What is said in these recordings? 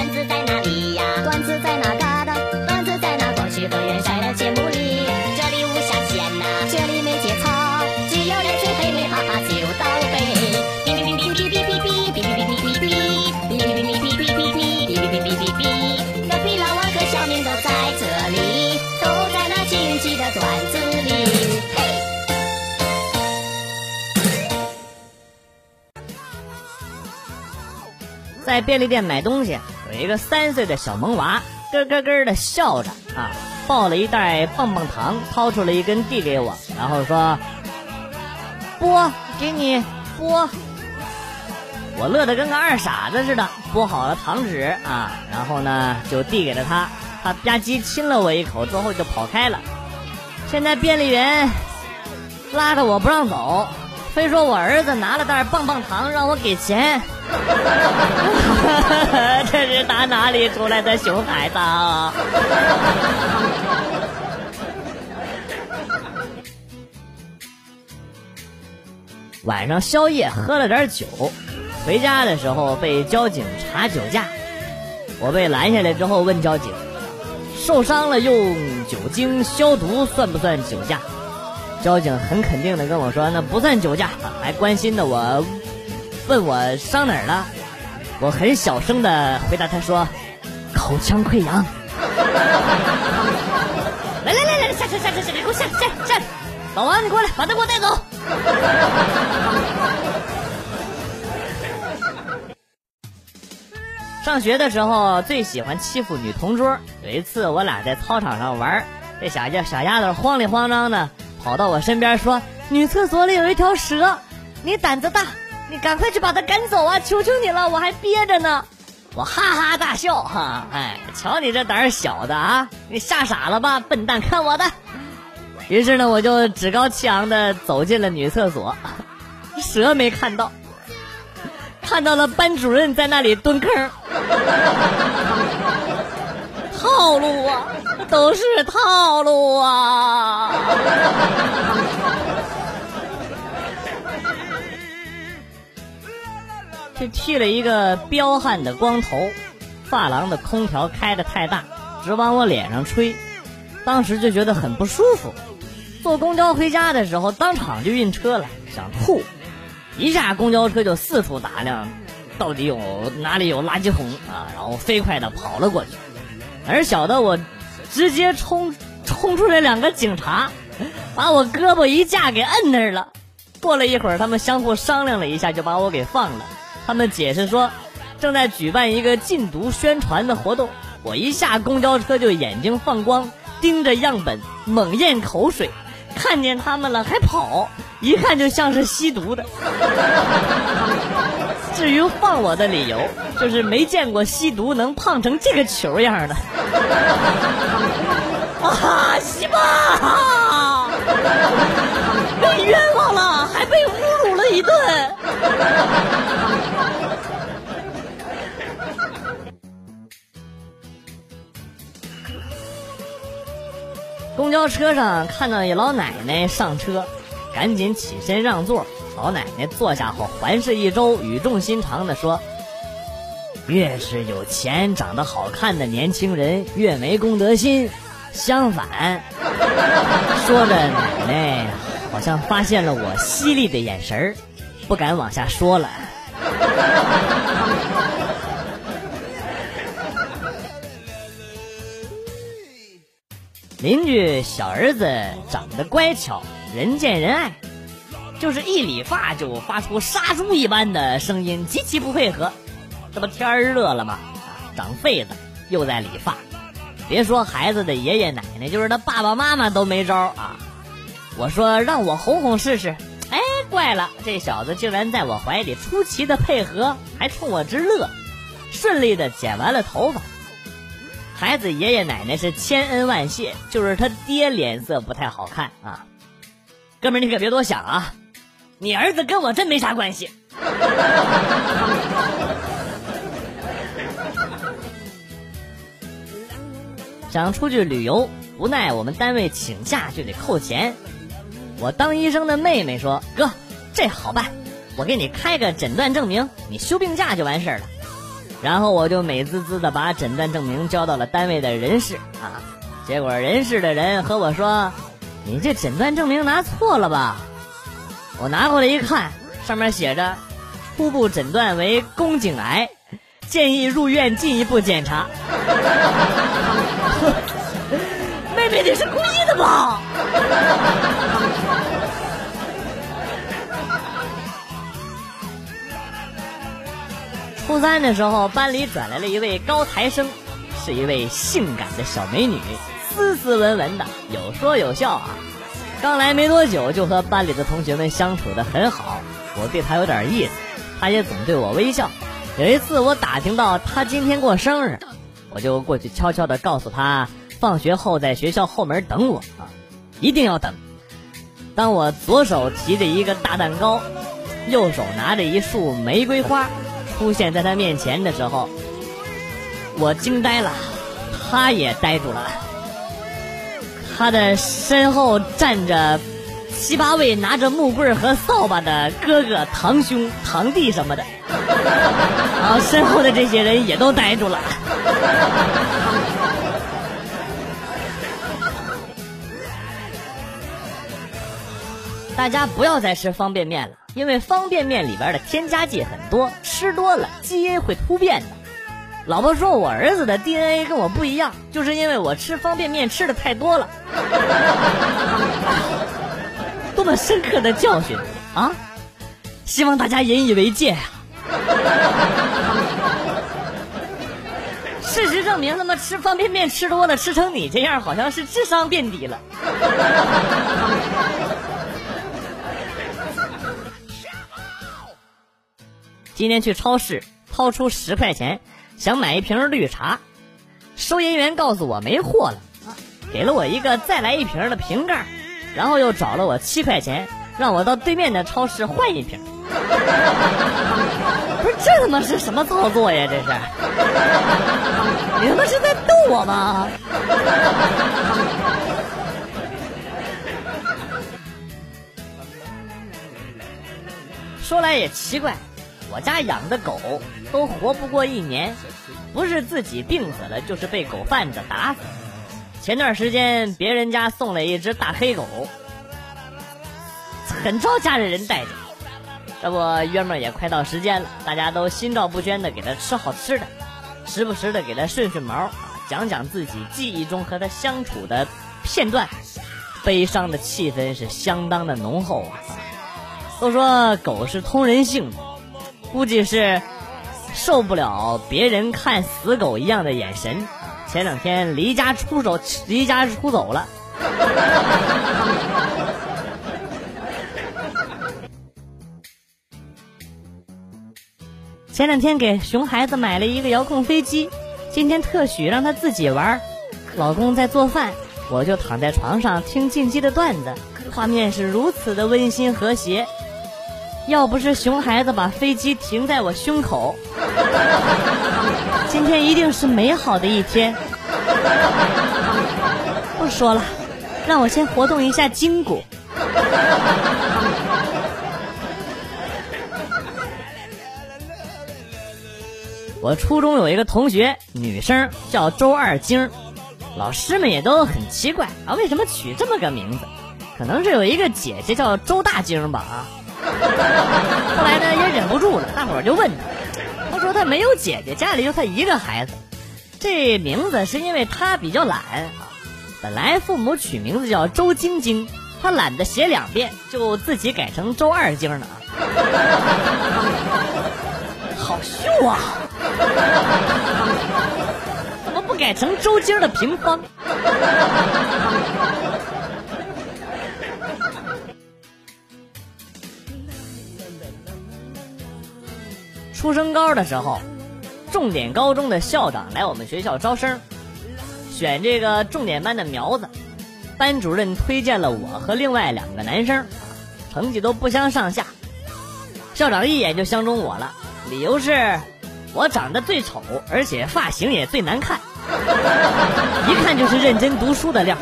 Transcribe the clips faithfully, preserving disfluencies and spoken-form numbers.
段子在哪里呀？段子在哪嘎达？段子在哪？过去和元帅的节目里，这里无下限呐，这里没节操，只有来水陪你哈哈就到位。哔哔哔哔哔哔哔哔哔哔哔哔哔哔哔哔哔哔哔哔哔哔哔哔。隔壁老王和小明都在这里，都在那群奇的段子里。嘿。 在便利店买东西，有一个三岁的小萌娃，咯咯咯的笑着啊，抱了一袋棒棒糖，掏出了一根递给我，然后说：“剥，给你剥。”我乐得跟个二傻子似的，剥好了糖纸啊，然后呢就递给了他，他吧唧亲了我一口之后就跑开了。现在便利员拉着我不让走，非说我儿子拿了袋棒棒糖让我给钱。 这是打哪里出来的熊孩子啊！晚上宵夜喝了点酒，回家的时候被交警查酒驾，我被拦下来之后问交警，受伤了用酒精消毒算不算酒驾？交警很肯定的跟我说，那不算酒驾，还关心的我。 问我伤哪儿了，我很小声的回答他说：“口腔溃疡。”来来来来，下车下车下车，给我下下下！老王，你过来，把他给我带走。上学的时候最喜欢欺负女同桌。有一次我俩在操场上玩，这小丫小丫头慌里慌张的跑到我身边说：“女厕所里有一条蛇，你胆子大。” 你赶快去把他赶走啊！求求你了，我还憋着呢。我哈哈大笑，哈，哎，瞧你这胆儿小的啊！你吓傻了吧，笨蛋！看我的。于是呢，我就趾高气昂的走进了女厕所，蛇没看到，看到了班主任在那里蹲坑。套路啊，都是套路啊！去剃了一个彪悍的光头，发廊的空调开得太大，直往我脸上吹，当时就觉得很不舒服。坐公交回家的时候，当场就晕车了，想吐，一下公交车就四处打量，到底有哪里有垃圾桶啊？然后飞快地跑了过去，哪晓得我直接冲冲出来两个警察，把我胳膊一架给摁那儿了。过了一会儿，他们相互商量了一下，就把我给放了。 他们解释说，正在举办一个禁毒宣传的活动。我一下公交车就眼睛放光，盯着样本猛咽口水，看见他们了还跑，一看就像是吸毒的。至于放我的理由，就是没见过吸毒能胖成这个球样的。啊，西吧、啊！被冤枉了，还被侮辱了一顿。 公交车上看到一老奶奶上车，赶紧起身让座。老奶奶坐下后环视一周，语重心长地说：“越是有钱、长得好看的年轻人，越没公德心。相反。”说着，奶奶好像发现了我犀利的眼神儿，不敢往下说了。邻居小儿子长得乖巧，人见人爱，就是一理发就发出杀猪一般的声音，极其不配合。这不天儿热了吗？啊，长痱子又在理发，别说孩子的爷爷奶奶，就是他爸爸妈妈都没招啊。我说让我哄哄试试，哎，怪了，这小子竟然在我怀里出奇的配合，还冲我直乐，顺利的剪完了头发。 孩子爷爷奶奶是千恩万谢，就是他爹脸色不太好看啊。哥们儿，你可别多想啊，你儿子跟我真没啥关系。想出去旅游，无奈我们单位请假就得扣钱。我当医生的妹妹说：“哥，这好办，我给你开个诊断证明，你休病假就完事儿了。”然后我就美滋滋的把诊断证明交到了单位的人事啊，结果人事的人和我说：“你这诊断证明拿错了吧？”我拿过来一看，上面写着：“初步诊断为宫颈癌，建议入院进一步检查。”妹妹，你是故意的吧？初三的时候，班里转来了一位高材生，是一位性感的小美女，斯斯文文的，有说有笑啊。刚来没多久，就和班里的同学们相处得很好，我对她有点意思，她也总对我微笑。有一次我打听到她今天过生日，我就过去悄悄地告诉她，放学后在学校后门等我啊，一定要等。当我左手提着一个大蛋糕，右手拿着一束玫瑰花出现在他面前的时候，我惊呆了，他也呆住了。他的身后站着七八位拿着木棍和扫把的哥哥、堂兄、堂弟什么的，然后身后的这些人也都呆住了。大家不要再吃方便面了，因为方便面里边的添加剂很多，吃多了基因会突变的。老婆说我儿子的 D N A 跟我不一样，就是因为我吃方便面吃的太多了。多么深刻的教训啊！希望大家引以为戒啊！事实证明，他妈吃方便面吃多了，吃成你这样，好像是智商变低了。今天去超市掏出十块钱想买一瓶绿茶，收银员告诉我没货了，给了我一个再来一瓶的瓶盖，然后又找了我七块钱让我到对面的超市换一瓶。不是，这他妈是什么操作呀？这是你他妈是在逗我吗？说来也奇怪，我家养的狗都活不过一年，不是自己病死了，就是被狗贩子打死。前段时间别人家送了一只大黑狗，很招家里人待见。这不，约莫也快到时间了，大家都心照不宣的给它吃好吃的，时不时的给它顺顺毛啊，讲讲自己记忆中和它相处的片段。悲伤的气氛是相当的浓厚啊！都说狗是通人性的，估计是受不了别人看死狗一样的眼神，前两天离家出走，离家出走了。前两天给熊孩子买了一个遥控飞机，今天特许让他自己玩。老公在做饭，我就躺在床上听进击的段子，画面是如此的温馨和谐。要不是熊孩子把飞机停在我胸口，今天一定是美好的一天。不说了，让我先活动一下筋骨。我初中有一个同学，女生叫周二晶，老师们也都很奇怪啊，为什么取这么个名字？可能是有一个姐姐叫周大晶吧啊。后来呢，也忍不住了，大伙儿就问他，他说他没有姐姐，家里就他一个孩子，这名字是因为他比较懒，本来父母取名字叫周晶晶，他懒得写两遍，就自己改成周二晶了。好秀啊！怎么不改成周晶的平方？初升高的时候，重点高中的校长来我们学校招生，选这个重点班的苗子，班主任推荐了我和另外两个男生，成绩都不相上下。校长一眼就相中我了，理由是我长得最丑，而且发型也最难看，一看就是认真读书的料。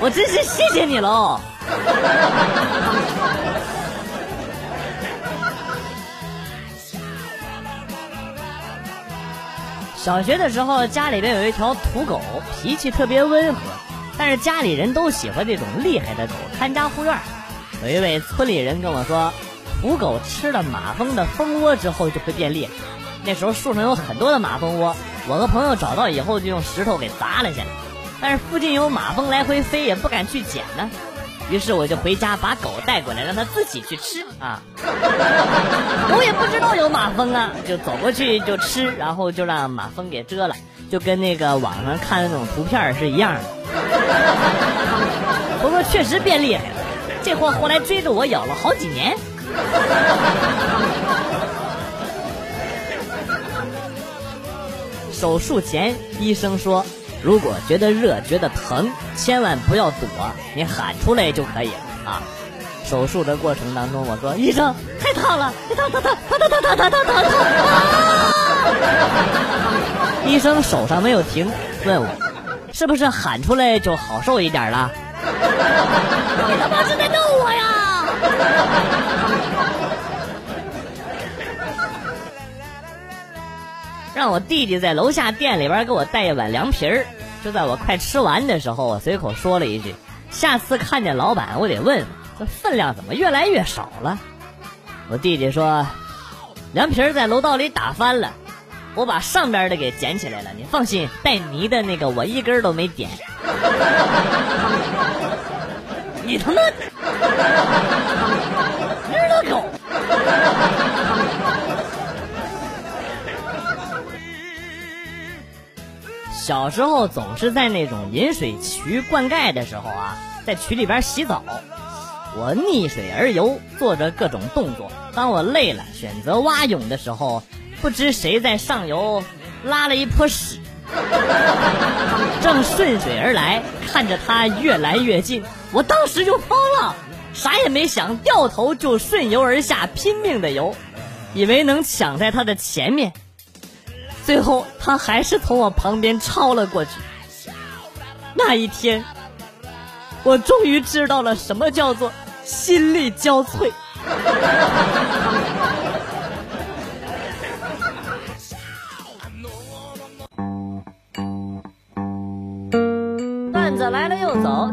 我真是谢谢你喽。小学的时候，家里边有一条土狗，脾气特别温和，但是家里人都喜欢这种厉害的狗，看家护院。有一位村里人跟我说，土狗吃了马蜂的蜂窝之后就会变厉害。那时候树上有很多的马蜂窝，我和朋友找到以后就用石头给砸了下来，但是附近有马蜂来回飞，也不敢去捡呢。于是我就回家把狗带过来，让它自己去吃啊。狗也不知道有马蜂啊，就走过去就吃，然后就让马蜂给蛰了，就跟那个网上看那种图片是一样的。不过确实变厉害了，这货后来追着我咬了好几年。手术前医生说，如果觉得热觉得疼，千万不要躲，你喊出来就可以了啊。手术的过程当中我说，医生太烫了，烫烫烫烫烫烫烫烫烫烫。医生手上没有停，问我是不是喊出来就好受一点了。你他妈是在逗我呀。让我弟弟在楼下店里边给我带一碗凉皮儿，就在我快吃完的时候，我随口说了一句，下次看见老板我得问问这分量怎么越来越少了。我弟弟说，凉皮儿在楼道里打翻了，我把上边的给捡起来了，你放心，带泥的那个我一根都没点。你他妈日了狗。小时候总是在那种饮水渠灌溉的时候啊，在渠里边洗澡，我逆水而游，做着各种动作。当我累了选择蛙泳的时候，不知谁在上游拉了一泼屎，正顺水而来，看着它越来越近，我当时就疯了，啥也没想，掉头就顺游而下，拼命的游，以为能抢在它的前面，最后它还是从我旁边超了过去。那一天我终于知道了什么叫做心力交瘁。段子来了又走，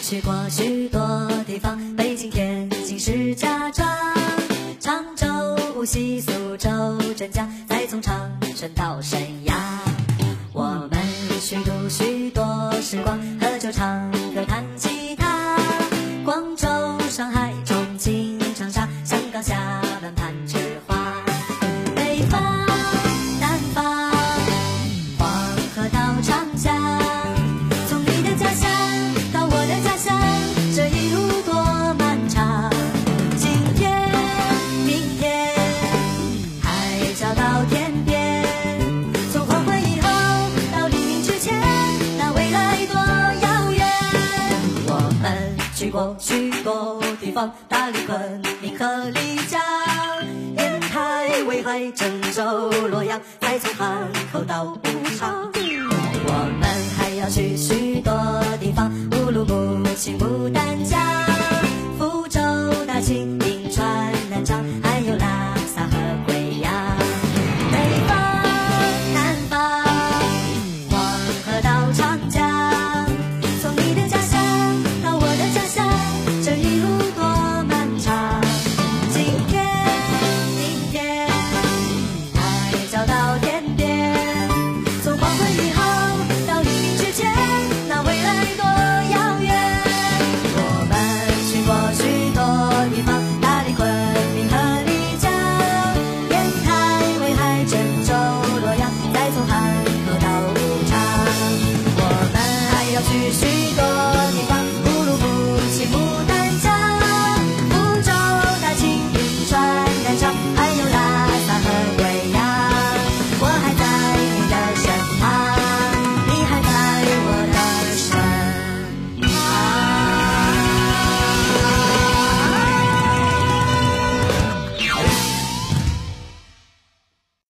去过许多地方，北京、天津、石家庄、常州、无锡、苏州、镇江，再从长春到沈阳。我们虚度许多时光，喝酒、唱歌、弹吉他。广州、上海、重庆、长沙、香港、厦门、攀枝花。北方、南方，黄河到长江。许多地方，大理、昆明和丽江，烟台、威海、郑州、洛阳，再从汉口到武昌。我们还要去许多地方，乌鲁木齐、牡丹江、福州、大庆、银川、南昌，还有拉萨和贵阳。北方、南方，黄河到长江。去许多